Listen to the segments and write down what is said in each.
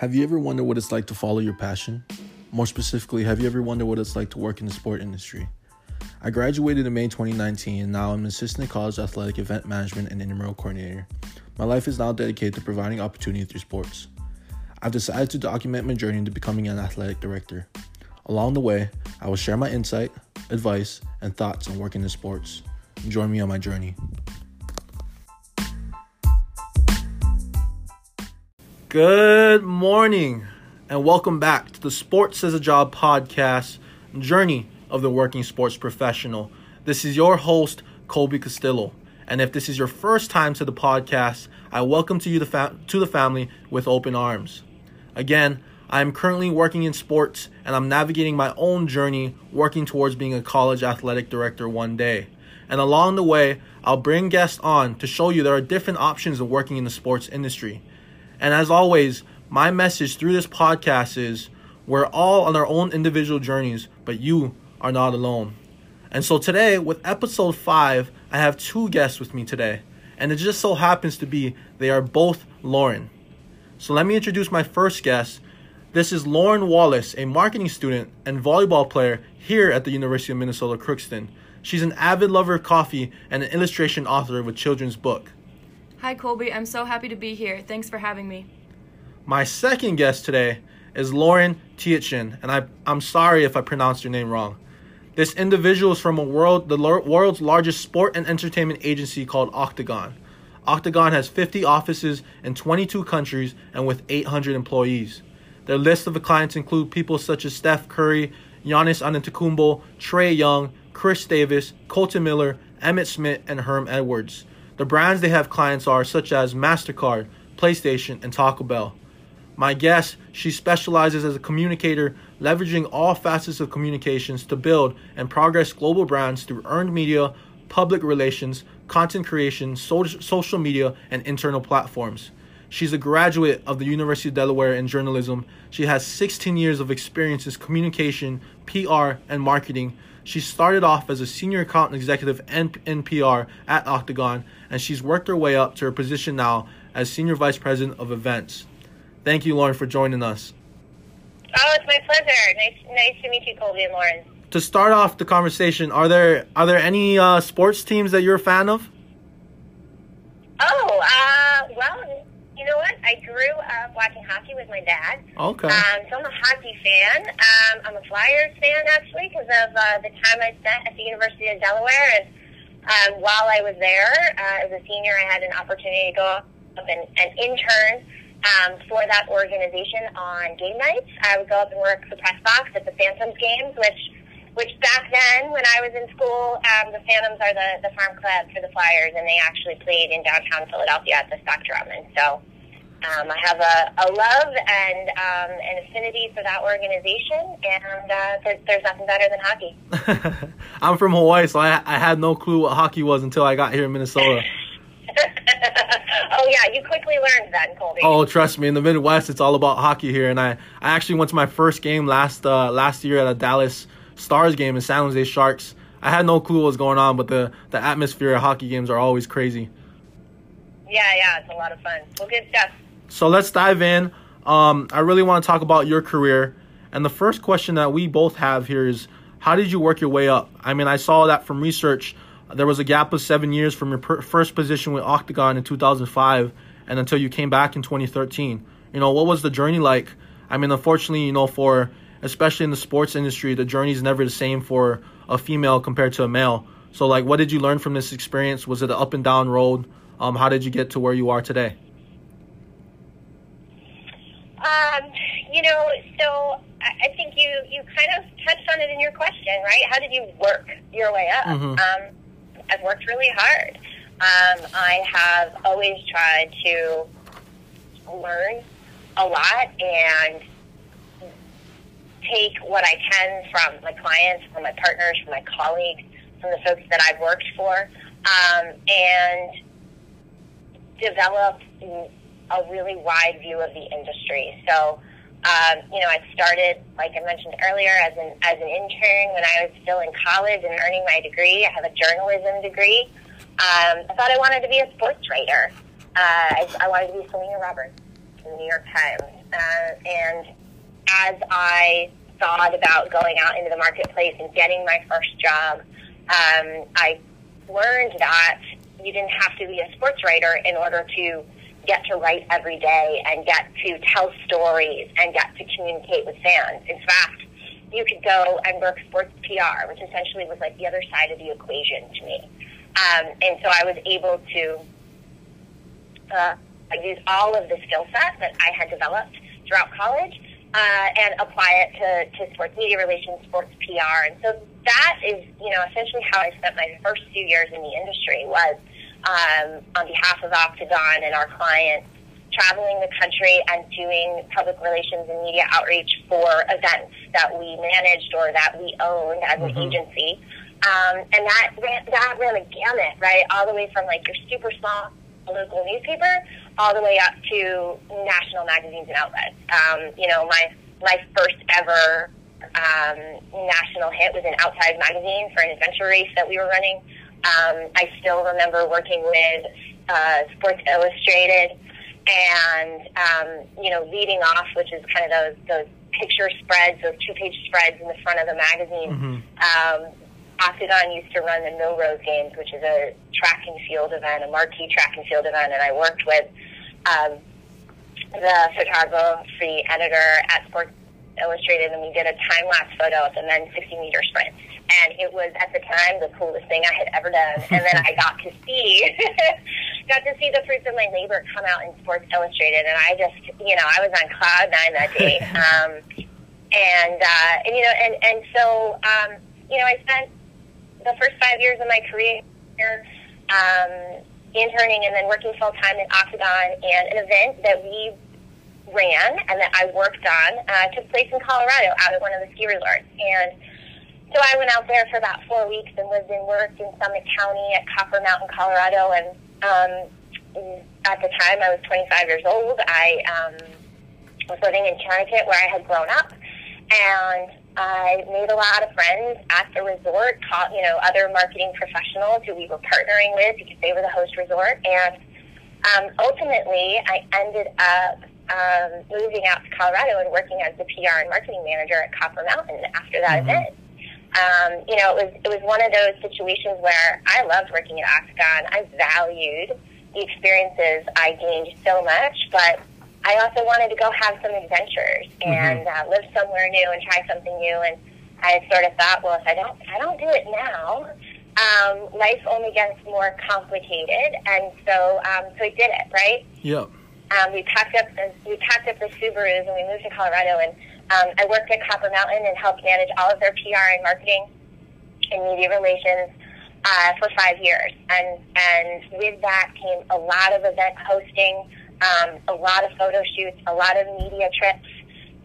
Have you ever wondered what it's like to follow your passion? More specifically, have you ever wondered what it's like to work in the sport industry? I graduated in May 2019, and now I'm an assistant college athletic event management and intramural coordinator. My life is now dedicated to providing opportunity through sports. I've decided to document my journey into becoming an athletic director. Along the way, I will share my insight, advice, and thoughts on working in sports. Join me on my journey. Good morning, and welcome back to the Sports as a Job podcast, Journey of the Working Sports Professional. This is your host, Colby Castillo, and if this is your first time to the podcast, I welcome to you to the family with open arms. Again, I am currently working in sports, and I'm navigating my own journey, working towards being a college athletic director one day. And along the way, I'll bring guests on to show you there are different options of working in the sports industry. And as always, my message through this podcast is we're all on our own individual journeys, but you are not alone. And so today, with episode 5, I have two guests with me today. And it just so happens to be they are both Lauren. So let me introduce my first guest. This is Lauren Wallace, a marketing student and volleyball player here at the University of Minnesota Crookston. She's an avid lover of coffee and an illustration author of a children's book. Hi, Colby. I'm so happy to be here. Thanks for having me. My second guest today is Lauren Tietjen, and I'm sorry if I pronounced your name wrong. This individual is from the world's largest sport and entertainment agency called Octagon. Octagon has 50 offices in 22 countries and with 800 employees. Their list of clients include people such as Steph Curry, Giannis Antetokounmpo, Trey Young, Chris Davis, Colton Miller, Emmett Smith, and Herm Edwards. The brands they have clients are such as MasterCard, PlayStation, and Taco Bell. My guest, she specializes as a communicator, leveraging all facets of communications to build and progress global brands through earned media, public relations, content creation, social media, and internal platforms. She's a graduate of the University of Delaware in journalism. She has 16 years of experience in communication, PR, and marketing. She started off as a senior account executive in PR at Octagon, and she's worked her way up to her position now as Senior Vice President of Events. Thank you, Lauren, for joining us. Oh, it's my pleasure. Nice to meet you, Colby and Lauren. To start off the conversation, are there any sports teams that you're a fan of? Well, you know what? I grew up watching hockey with my dad. Okay. So I'm a hockey fan. I'm a Flyers fan, actually, because of the time I spent at the University of Delaware. And while I was there as a senior, I had an opportunity to go up and intern for that organization on game nights. I would go up and work the press box at the Phantoms games, which back then, when I was in school, the Phantoms are the farm club for the Flyers, and they actually played in downtown Philadelphia at the Spectrum. And so I have a love and an affinity for that organization, and there's nothing better than hockey. I'm from Hawaii, so I had no clue what hockey was until I got here in Minnesota. Oh, yeah, you quickly learned that, Colby. Oh, trust me, in the Midwest, it's all about hockey here, and I actually went to my first game last year at a Dallas Stars game in San Jose Sharks. I had no clue what was going on, but the atmosphere of hockey games are always crazy. Yeah, it's a lot of fun. Well, good stuff. So let's dive in. I really want to talk about your career. And the first question that we both have here is, how did you work your way up? I mean, I saw that from research. There was a gap of 7 years from your first position with Octagon in 2005 and until you came back in 2013. You know, what was the journey like? I mean, unfortunately, you know, especially in the sports industry, the journey is never the same for a female compared to a male. So, like, what did you learn from this experience? Was it an up and down road? How did you get to where you are today? So I think you kind of touched on it in your question, right? How did you work your way up? Mm-hmm. I've worked really hard. I have always tried to learn a lot and take what I can from my clients, from my partners, from my colleagues, from the folks that I've worked for, and develop a really wide view of the industry. So, I started, like I mentioned earlier, as an intern when I was still in college and earning my degree. I have a journalism degree. I thought I wanted to be a sports writer. I wanted to be Selena Roberts. from the New York Times. And as I thought about going out into the marketplace and getting my first job, I learned that you didn't have to be a sports writer in order to get to write every day and get to tell stories and get to communicate with fans. In fact, you could go and work sports PR, which essentially was like the other side of the equation to me. And so I was able to use all of the skill set that I had developed throughout college and apply it to sports media relations, sports PR. And so that is, you know, essentially how I spent my first few years in the industry was on behalf of Octagon and our clients, traveling the country and doing public relations and media outreach for events that we managed or that we owned as an agency. And that ran a gamut, right, all the way from like your super small local newspaper all the way up to national magazines and outlets. You know, my first ever national hit was an Outside magazine for an adventure race that we were running. I still remember working with Sports Illustrated and, you know, leading off, which is kind of those picture spreads, those two-page spreads in the front of the magazine. Octagon used to run the Millrose Games, which is a track and field event, a marquee track and field event, and I worked with the photography editor at Sports Illustrated, and we did a time-lapse photo of the men's 60-meter sprint. And it was, at the time, the coolest thing I had ever done. And then I got to see the fruits of my labor come out in Sports Illustrated. And I just, you know, I was on cloud nine that day. And you know, and so, you know, I spent the first 5 years of my career interning and then working full-time at Octagon and an event that we ran and that I worked on took place in Colorado out at one of the ski resorts. And so I went out there for about 4 weeks and lived and worked in Summit County at Copper Mountain, Colorado. And at the time, I was 25 years old. I was living in Connecticut where I had grown up, and I made a lot of friends at the resort, you know, other marketing professionals who we were partnering with because they were the host resort. And ultimately, I ended up moving out to Colorado and working as the PR and marketing manager at Copper Mountain after that event. You know, it was one of those situations where I loved working at Octagon. I valued the experiences. I gained so much, but I also wanted to go have some adventures and live somewhere new and try something new. And I sort of thought, well, if I don't do it now, life only gets more complicated. And so, so I did it, right? Yep. We packed up the Subarus and we moved to Colorado. And I worked at Copper Mountain and helped manage all of their PR and marketing and media relations for 5 years. And with that came a lot of event hosting, a lot of photo shoots, a lot of media trips.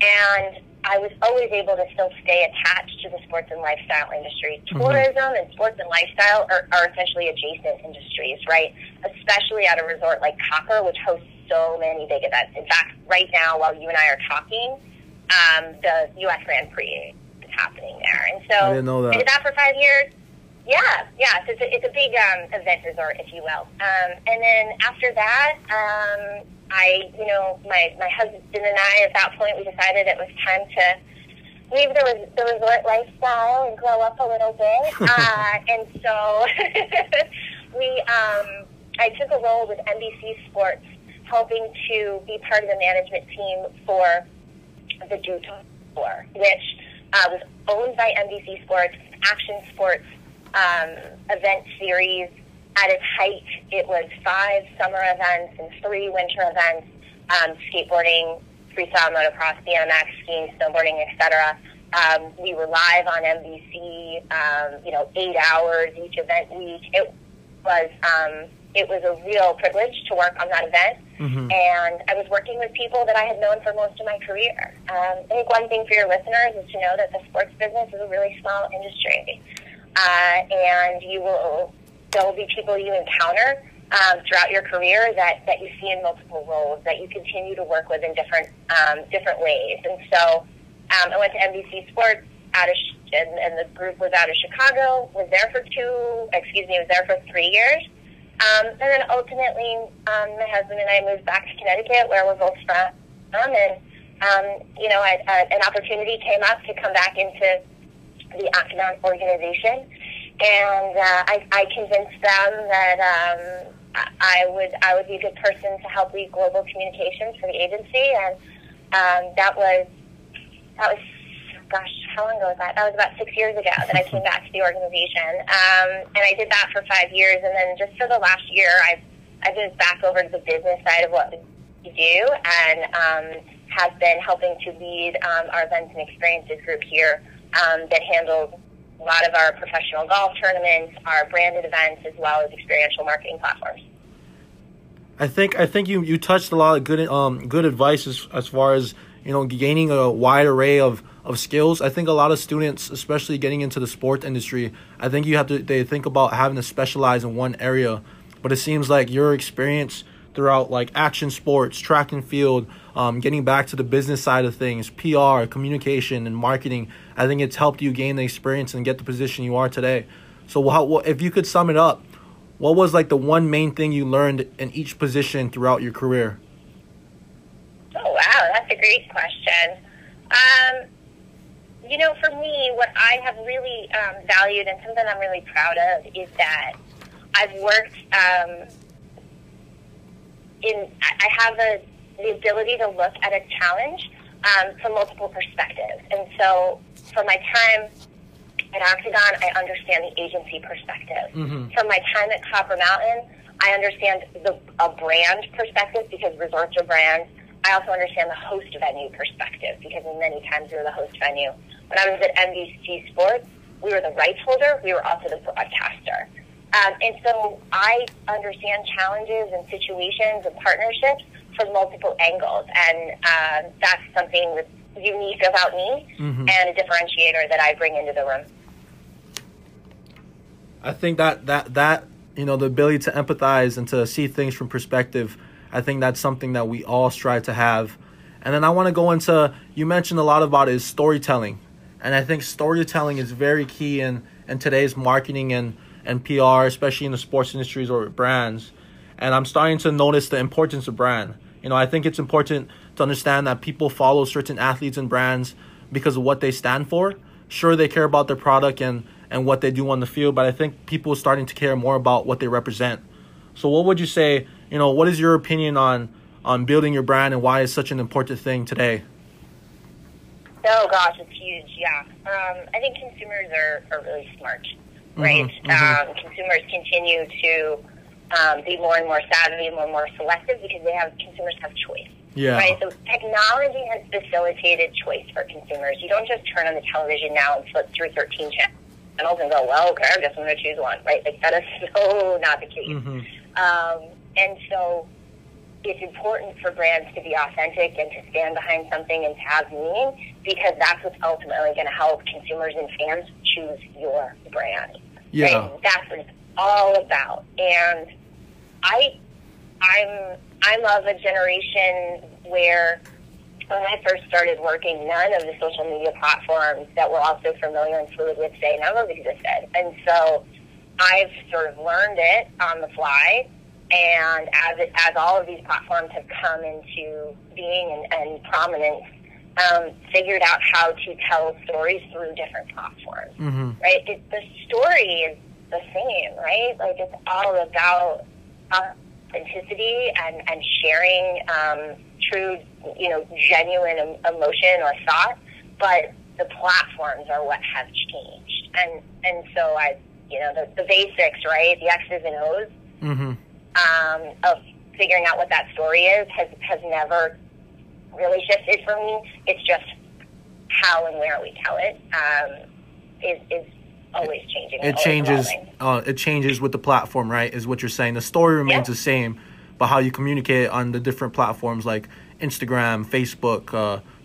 And I was always able to still stay attached to the sports and lifestyle industry. Tourism and sports and lifestyle are essentially adjacent industries, right? Especially at a resort like Copper, which hosts so many big events. In fact, right now, while you and I are talking, the U.S. Grand Prix is happening there. And so I didn't know that. I did that for 5 years. Yeah. So it's a big event resort, if you will. And then after that, I, you know, my husband and I, at that point, we decided it was time to leave the resort lifestyle and grow up a little bit. And so I took a role with NBC Sports, helping to be part of the management team for the Dew Tour, which was owned by NBC Sports, action sports event series. At its height, it was 5 summer events and 3 winter events, skateboarding, freestyle, motocross, BMX, skiing, snowboarding, etc. We were live on MVC, you know, 8 hours each event week. It was a real privilege to work on that event. And I was working with people that I had known for most of my career. I think one thing for your listeners is to know that the sports business is a really small industry. And there will be people you encounter throughout your career that you see in multiple roles, that you continue to work with in different ways. And so I went to NBC Sports and the group was out of Chicago, was there for 3 years. And then ultimately, my husband and I moved back to Connecticut, where we're both from, and you know, an opportunity came up to come back into the Octagon organization, and I convinced them that I would be a good person to help lead global communications for the agency, and that was gosh, how long ago was that? That was about 6 years ago that I came back to the organization, and I did that for 5 years, and then just for the last year, I've been back over to the business side of what we do, and have been helping to lead our events and experiences group here that handles a lot of our professional golf tournaments, our branded events, as well as experiential marketing platforms. I think you touched a lot of good advice as far as, you know, gaining a wide array of skills. I think a lot of students, especially getting into the sport industry, I think they think about having to specialize in one area, but it seems like your experience throughout like action sports, track and field, getting back to the business side of things, PR, communication, and marketing, I think it's helped you gain the experience and get the position you are today. So if you could sum it up, what was like the one main thing you learned in each position throughout your career? Oh, wow, that's a great question. You know, for me, what I have really valued and something I'm really proud of is that I've worked I have the ability to look at a challenge from multiple perspectives. And so for my time at Octagon, I understand the agency perspective. Mm-hmm. From my time at Copper Mountain, I understand a brand perspective because resorts are brands. I also understand the host venue perspective because many times we were the host venue. When I was at MVC Sports, we were the rights holder. We were also the broadcaster. And so I understand challenges and situations and partnerships from multiple angles. And that's something that's unique about me, mm-hmm. and a differentiator that I bring into the room. I think that you know, the ability to empathize and to see things from perspective, I think that's something that we all strive to have. And then I want to go into, you mentioned a lot about is storytelling. And I think storytelling is very key in today's marketing and PR, especially in the sports industries or brands. And I'm starting to notice the importance of brand. You know, I think it's important to understand that people follow certain athletes and brands because of what they stand for. Sure, they care about their product and what they do on the field, but I think people are starting to care more about what they represent. So what would you say, you know, what is your opinion on building your brand and why it's such an important thing today? Oh, gosh, it's huge, yeah. I think consumers are really smart, right? Mm-hmm. Consumers continue to be more and more savvy, more and more selective because consumers have choice. Yeah. Right? So technology has facilitated choice for consumers. You don't just turn on the television now and flip through 13 channels and go, well, okay, I guess I'm going to choose one, right? Like, that is so not the case. Mm-hmm. And so it's important for brands to be authentic and to stand behind something and to have meaning, because that's what's ultimately going to help consumers and fans choose your brand. Yeah. Right? That's what it's all about. And I'm of a generation where when I first started working, none of the social media platforms that we're also familiar and fluid with today never existed. And so I've sort of learned it on the fly, and as all of these platforms have come into being and prominence, figured out how to tell stories through different platforms, mm-hmm. right? The story is the same, right? Like, it's all about authenticity and sharing true, you know, genuine emotion or thought, but the platforms are what have changed. And so I, you know, the basics, right? The X's and O's, mm-hmm. Of figuring out what that story is has never really shifted for me. It's just how and where we tell it is always changing. It changes with the platform, right? Is what you're saying. The story remains the same, but how you communicate on the different platforms like Instagram, Facebook,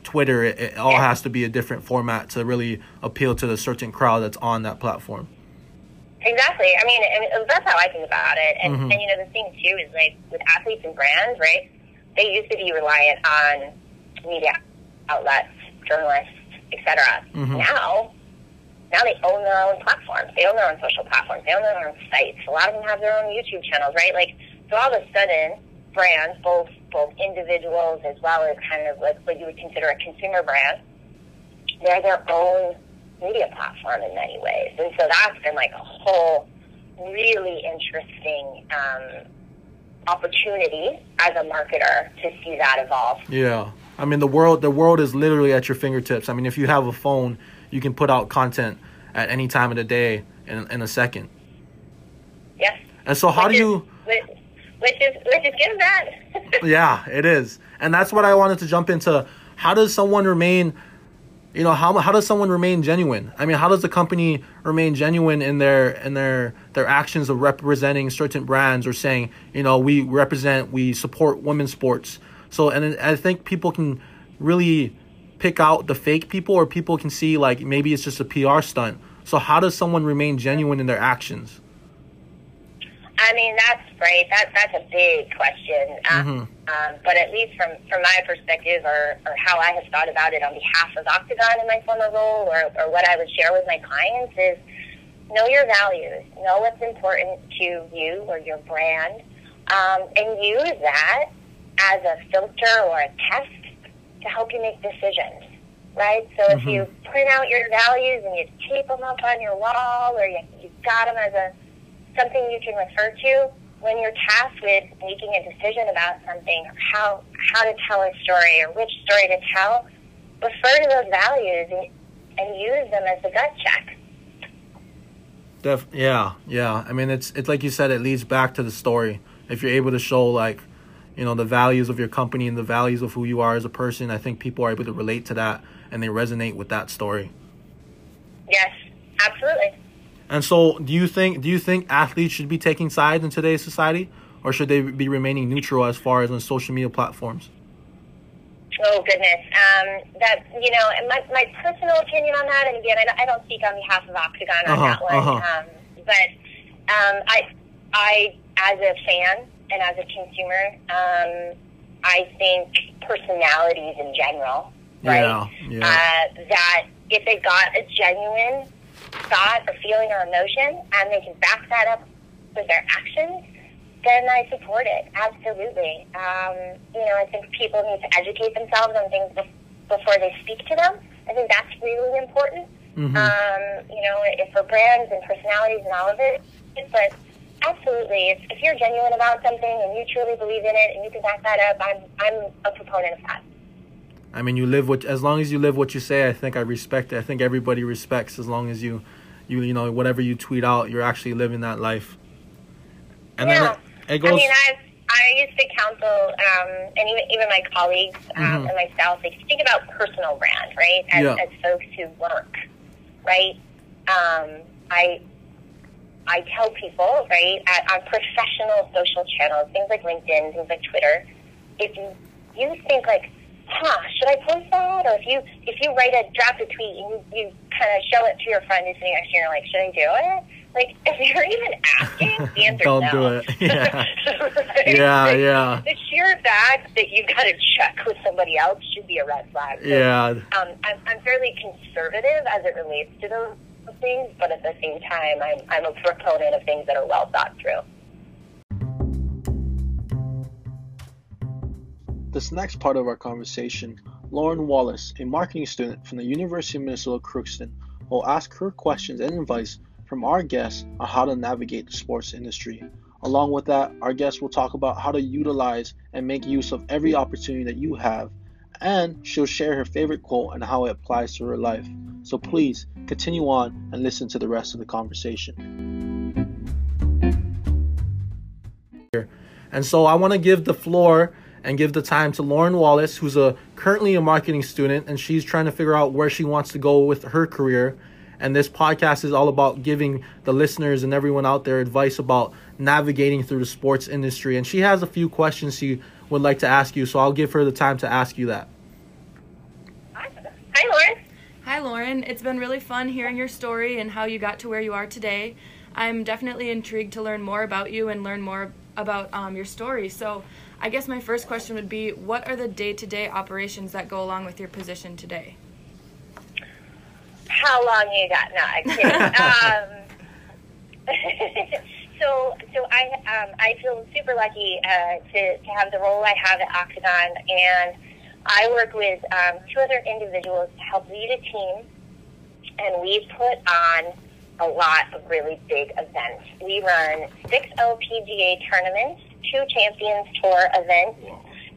Twitter, it all has to be a different format to really appeal to the certain crowd that's on that platform. Exactly. I mean, that's how I think about it. And, mm-hmm. and, you know, the thing, too, is, like, with athletes and brands, right, they used to be reliant on media outlets, journalists, et cetera. Mm-hmm. Now, Now they own their own platforms. They own their own social platforms. They own their own sites. A lot of them have their own YouTube channels, right? Like, so all of a sudden, brands, both individuals as well as kind of like what you would consider a consumer brand, they're their own media platform in many ways. And so that's been like a whole really interesting opportunity as a marketer to see that evolve. Yeah. I mean, the world is literally at your fingertips. I mean, if you have a phone, you can put out content at any time of the day in a second. Yes. And so which is good and bad. Yeah, it is. And that's what I wanted to jump into. How does someone remain, you know, how does someone remain genuine? I mean, how does the company remain genuine in their actions of representing certain brands or saying, you know, we support women's sports. So, and I think people can really pick out the fake people, or people can see, like, maybe it's just a PR stunt. So how does someone remain genuine in their actions? I mean, that's right. That's a big question. But at least from my perspective, or how I have thought about it on behalf of Octagon in my former role, or what I would share with my clients is, know your values. Know what's important to you or your brand, and use that as a filter or a test to help you make decisions, right? So if you print out your values and you tape them up on your wall, or you got them as something you can refer to when you're tasked with making a decision about something, or how to tell a story or which story to tell, refer to those values and use them as a gut check. Yeah. I mean, it's like you said, it leads back to the story. If you're able to show, like, you know, the values of your company and the values of who you are as a person, I think people are able to relate to that and they resonate with that story. Yes, absolutely. And so do you think athletes should be taking sides in today's society, or should they be remaining neutral as far as on social media platforms? Oh, goodness. My personal opinion on that, and again, I don't speak on behalf of Octagon on that one. But I, as a fan and as a consumer, I think personalities in general, right? Yeah. That if they got a genuine thought or feeling or emotion and they can back that up with their actions, then I support it. Absolutely. I think people need to educate themselves on things before they speak to them. I think that's really important. For brands and personalities and all of it. But absolutely, if you're genuine about something and you truly believe in it and you can back that up, I'm a proponent of that. I mean, as long as you live what you say, I think I respect it. I think everybody respects, as long as you know, whatever you tweet out, you're actually living that life. And yeah. Then it goes. I mean, I used to counsel, and even my colleagues and myself, like, think about personal brand, right? As folks who work, right? I tell people, right, on professional social channels, things like LinkedIn, things like Twitter, if you think like, should I post that? Or if you draft a tweet and you kind of show it to your friend who's sitting next to you, and you're like, should I do it? Like, if you're even asking, the answer's no. Don't do it. Yeah. Right? Yeah. The sheer fact that you've got to check with somebody else should be a red flag. So, yeah. I'm fairly conservative as it relates to those things, but at the same time, I'm a proponent of things that are well thought through. This next part of our conversation, Lauren Wallace, a marketing student from the University of Minnesota Crookston, will ask her questions and advice from our guests on how to navigate the sports industry. Along with that, our guests will talk about how to utilize and make use of every opportunity that you have, and she'll share her favorite quote and how it applies to her life. So please continue on and listen to the rest of the conversation. And so I want to give the floor and give the time to Lauren Wallace, who's currently a marketing student, and she's trying to figure out where she wants to go with her career. And this podcast is all about giving the listeners and everyone out there advice about navigating through the sports industry. And she has a few questions she would like to ask you, so I'll give her the time to ask you that. Awesome. Hi, Lauren. It's been really fun hearing your story and how you got to where you are today. I'm definitely intrigued to learn more about you and learn more about your story. So I guess my first question would be, what are the day-to-day operations that go along with your position today? how long you got. No, I can't. So I feel super lucky to have the role I have at Octagon, and I work with two other individuals to help lead a team, and we put on a lot of really big events. We run 6 LPGA tournaments, 2 Champions Tour events,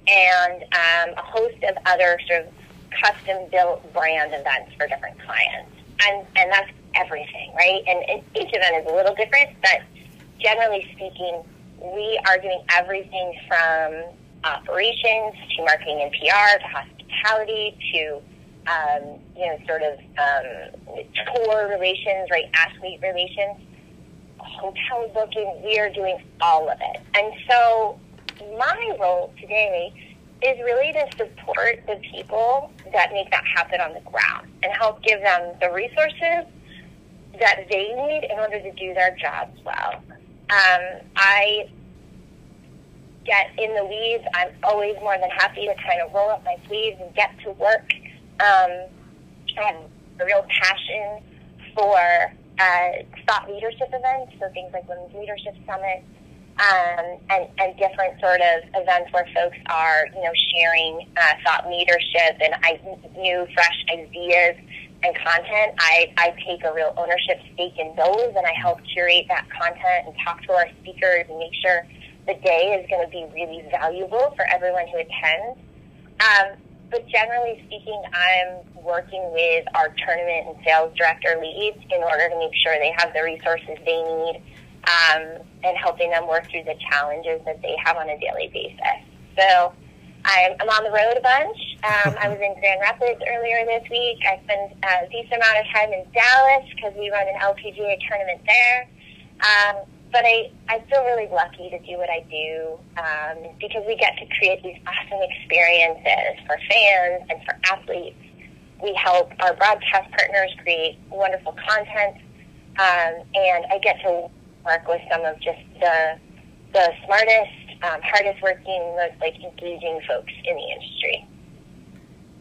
and a host of other sort of custom-built brand events for different clients. And that's everything, right? And each event is a little different, but generally speaking, we are doing everything from operations to marketing and PR to hospitality to tour relations, right, athlete relations, hotel booking. We are doing all of it. And so my role today is really to support the people that make that happen on the ground and help give them the resources that they need in order to do their jobs well. I get in the weeds. I'm always more than happy to kind of roll up my sleeves and get to work. I have a real passion for thought leadership events, so things like Women's Leadership Summit, and different sort of events where folks are, you know, sharing thought leadership and new, fresh ideas and content. I take a real ownership stake in those, and I help curate that content and talk to our speakers and make sure the day is going to be really valuable for everyone who attends. But generally speaking, I'm working with our tournament and sales director leads in order to make sure they have the resources they need, and helping them work through the challenges that they have on a daily basis. So I'm on the road a bunch. I was in Grand Rapids earlier this week. I spent a decent amount of time in Dallas because we run an LPGA tournament there. But I feel really lucky to do what I do, because we get to create these awesome experiences for fans and for athletes. We help our broadcast partners create wonderful content, and I get to work with some of just the smartest, hardest working, most engaging folks in the industry.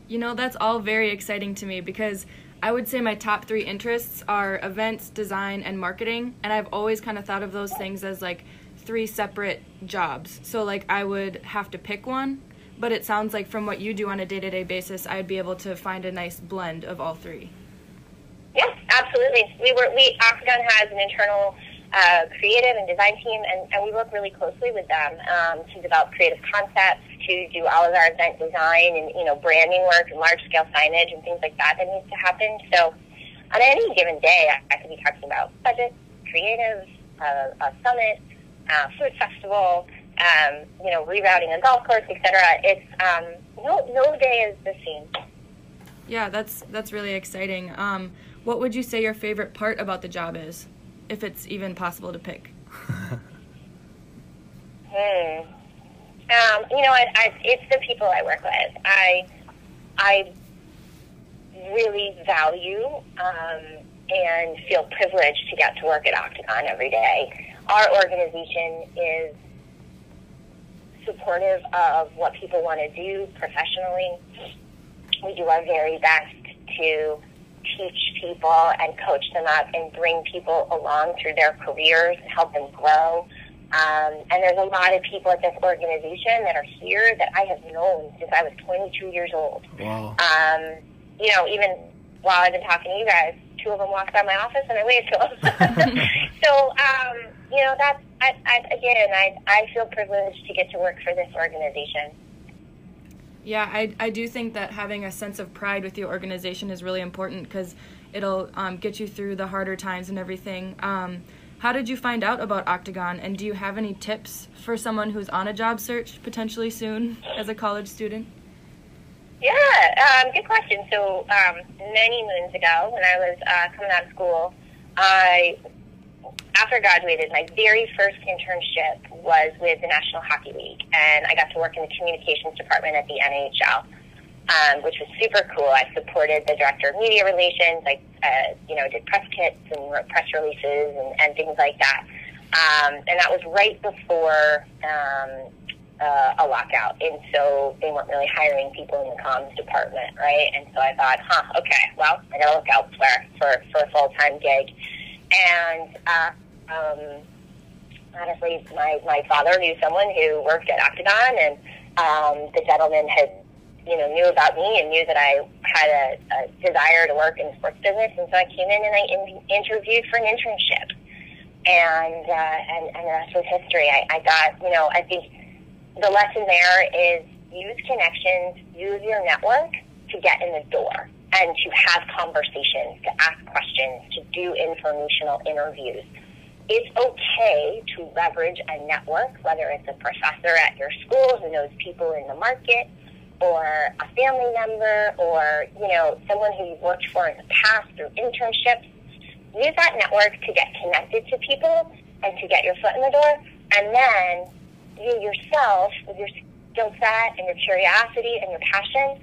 You know, that's all very exciting to me because I would say my top 3 interests are events, design, and marketing, and I've always kind of thought of those things as 3 separate jobs. So I would have to pick one, but it sounds like from what you do on a day-to-day basis, I'd be able to find a nice blend of all 3. Yes, absolutely. Octagon has an internal creative and design team, and we work really closely with them to develop creative concepts, to do all of our event design and, branding work and large-scale signage and things like that needs to happen. So on any given day, I could be talking about budget, creative, a summit, food festival, rerouting a golf course, etc. It's no day is the same. Yeah, that's really exciting. What would you say your favorite part about the job is, if it's even possible to pick? It's the people I work with. I really value and feel privileged to get to work at Octagon every day. Our organization is supportive of what people want to do professionally. We do our very best to teach people and coach them up and bring people along through their careers and help them grow. And there's a lot of people at this organization that are here that I have known since I was 22 years old. Wow. Even while I've been talking to you guys, 2 of them walked by my office and I waved to them. So, I feel privileged to get to work for this organization. Yeah, I do think that having a sense of pride with your organization is really important because it'll get you through the harder times and everything. How did you find out about Octagon, and do you have any tips for someone who's on a job search potentially soon as a college student? Yeah, good question. So many moons ago when I was coming out of school, after I graduated, my very first internship was with the National Hockey League, and I got to work in the communications department at the NHL, which was super cool. I supported the director of media relations. I did press kits and wrote press releases and things like that. And that was right before a lockout, and so they weren't really hiring people in the comms department, right? And so I thought, okay, well, I gotta look elsewhere for a full-time gig. And honestly, my father knew someone who worked at Octagon, and the gentleman had, knew about me and knew that I had a desire to work in the sports business, and so I came in and I interviewed for an internship, and the rest was history. I got, I think the lesson there is use connections, use your network to get in the door and to have conversations, to ask questions, to do informational interviews. It's okay to leverage a network, whether it's a professor at your school who knows people in the market, or a family member, or, someone who you've worked for in the past through internships. Use that network to get connected to people and to get your foot in the door, and then you yourself, with your skill set and your curiosity and your passion,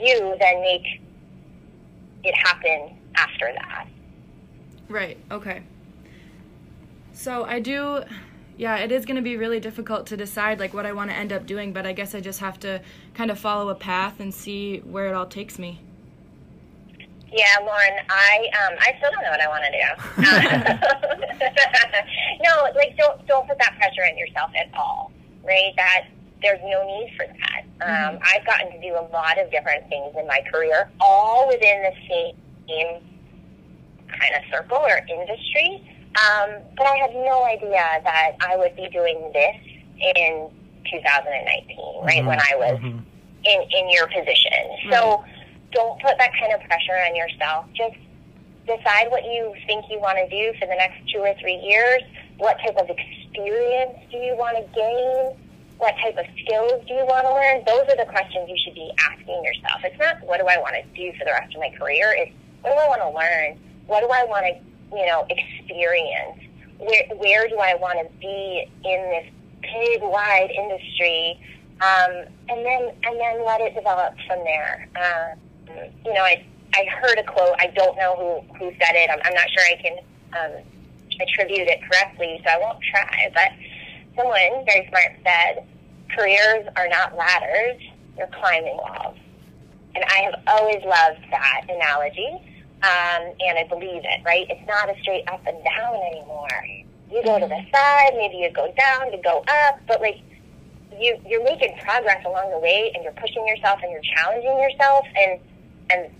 you then make it happen after that. Right. Okay. So it is going to be really difficult to decide what I want to end up doing, but I guess I just have to kind of follow a path and see where it all takes me. Yeah, Lauren, I still don't know what I want to do. No, don't put that pressure on yourself at all, right? That there's no need for that. I've gotten to do a lot of different things in my career, all within the same kind of circle or industry. But I had no idea that I would be doing this in 2019, right? Mm-hmm. When I was in your position. Mm-hmm. So don't put that kind of pressure on yourself. Just decide what you think you want to do for the next 2 or 3 years. What type of experience do you want to gain? What type of skills do you want to learn? Those are the questions you should be asking yourself. It's not, what do I want to do for the rest of my career? It's, what do I want to learn? What do I want to, experience? Where do I want to be in this big, wide industry? And then let it develop from there. I heard a quote. I don't know who said it. I'm not sure I can attribute it correctly, so I won't try. But someone very smart said, "Careers are not ladders; they're climbing walls." And I have always loved that analogy, and I believe it. Right? It's not a straight up and down anymore. You go to the side, maybe you go down to go up, but you're making progress along the way, and you're pushing yourself, and you're challenging yourself, and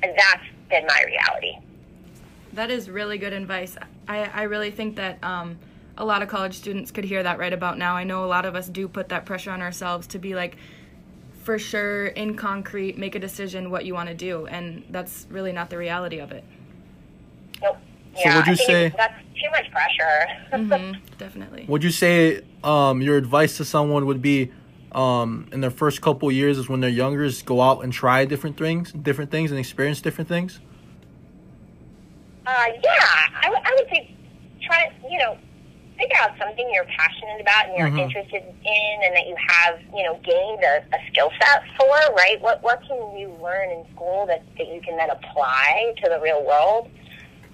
that's been my reality. That is really good advice. I really think that a lot of college students could hear that right about now. I know a lot of us do put that pressure on ourselves to be for sure, in concrete, make a decision what you want to do, and that's really not the reality of it. Nope. Yeah, so would you say that's too much pressure? Definitely. Would you say your advice to someone would be, in their first couple of years, is when they're younger, is go out and try different things, and experience different things? Yeah, I would say try, figure out something you're passionate about and you're interested in, and that you have, gained a skill set for, right? What can you learn in school that you can then apply to the real world?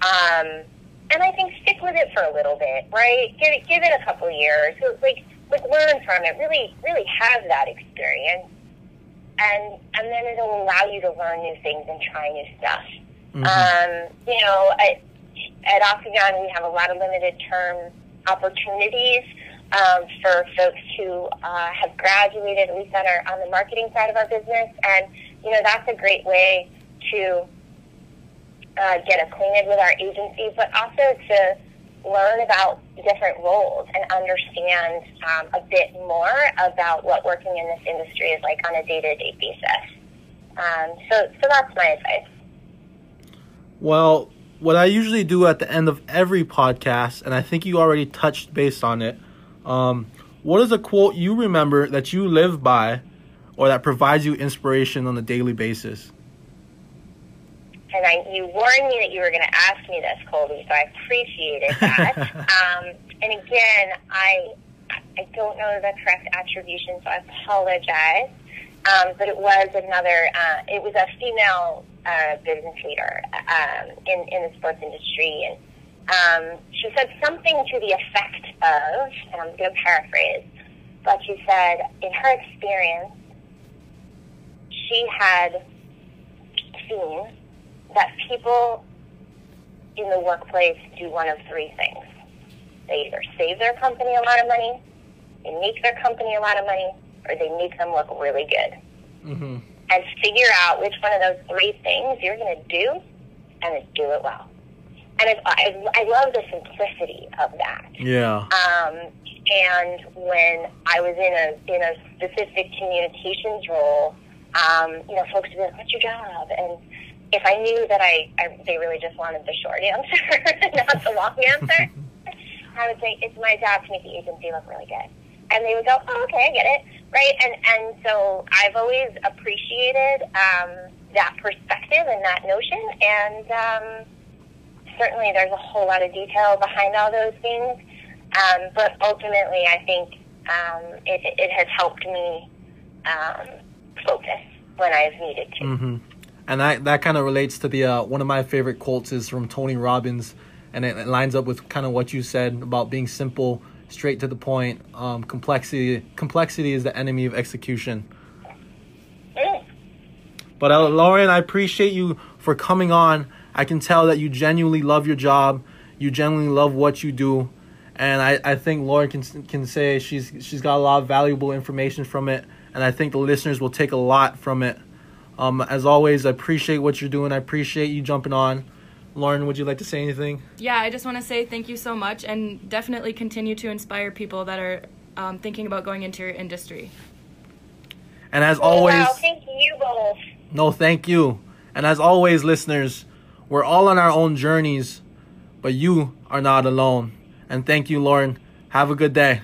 And I think stick with it for a little bit, right? Give it a couple years. Learn from it. Really have that experience, and then it'll allow you to learn new things and try new stuff. At Octagon we have a lot of limited term opportunities for folks who have graduated, at least on the marketing side of our business, and that's a great way to get acquainted with our agency, but also to learn about different roles and understand a bit more about what working in this industry is like on a day-to-day basis. So that's my advice. Well, what I usually do at the end of every podcast, and I think you already touched base on it, what is a quote you remember that you live by or that provides you inspiration on a daily basis? And you warned me that you were going to ask me this, Colby, so I appreciated that. And again, I don't know the correct attribution, so I apologize. But it was a female business leader in the sports industry. And she said something to the effect of, and I'm going to paraphrase, But she said in her experience, she had seen that people in the workplace do one of three things. They either save their company a lot of money, they make their company a lot of money, or they make them look really good. Mm-hmm. And figure out which one of those three things you're going to do and do it well. And I love the simplicity of that. Yeah. And when I was in a specific communications role, folks would be like, "What's your job?" And if I knew that they really just wanted the short answer, not the long answer, I would say, "It's my job to make the agency look really good." And they would go, "Oh, okay, I get it." Right? And so I've always appreciated that perspective and that notion. And certainly there's a whole lot of detail behind all those things. But ultimately, I think it has helped me focus when I've needed to. Mm-hmm. And that kind of relates to the one of my favorite quotes is from Tony Robbins, and it lines up with kind of what you said about being simple, straight to the point. Complexity is the enemy of execution. Mm. But Lauren, I appreciate you for coming on. I can tell that you genuinely love your job. You genuinely love what you do. And I think Lauren can say she's got a lot of valuable information from it. And I think the listeners will take a lot from it. As always, I appreciate what you're doing. I appreciate you jumping on. Lauren, would you like to say anything? Yeah, I just want to say thank you so much, and definitely continue to inspire people that are thinking about going into your industry. And as always... Wow, thank you both. No, thank you. And as always, listeners, we're all on our own journeys, but you are not alone. And thank you, Lauren. Have a good day.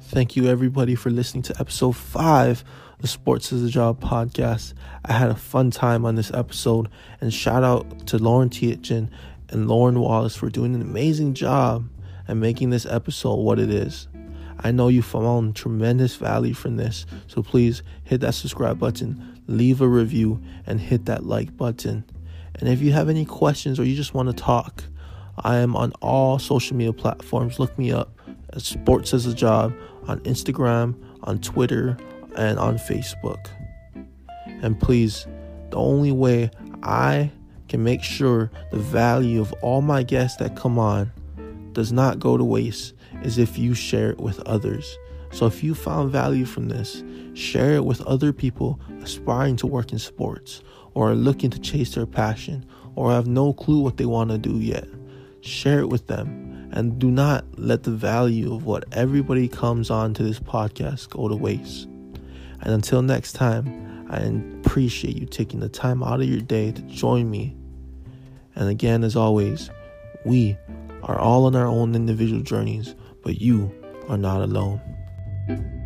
Thank you, everybody, for listening to episode 5 of the Sports is a Job podcast. I had a fun time on this episode, and shout out to Lauren Tietjen and Lauren Wallace for doing an amazing job and making this episode what it is. I know you found tremendous value from this, so please hit that subscribe button, leave a review, and hit that like button. And if you have any questions or you just want to talk, I am on all social media platforms. Look me up at Sports as a Job on Instagram, on Twitter, and on Facebook. And please, the only way I can make sure the value of all my guests that come on does not go to waste is if you share it with others. So if you found value from this, share it with other people aspiring to work in sports, or are looking to chase their passion, or have no clue what they want to do yet. Share it with them, and do not let the value of what everybody comes on to this podcast go to waste. And until next time, I appreciate you taking the time out of your day to join me. And again, as always, we are all on our own individual journeys, but you are not alone.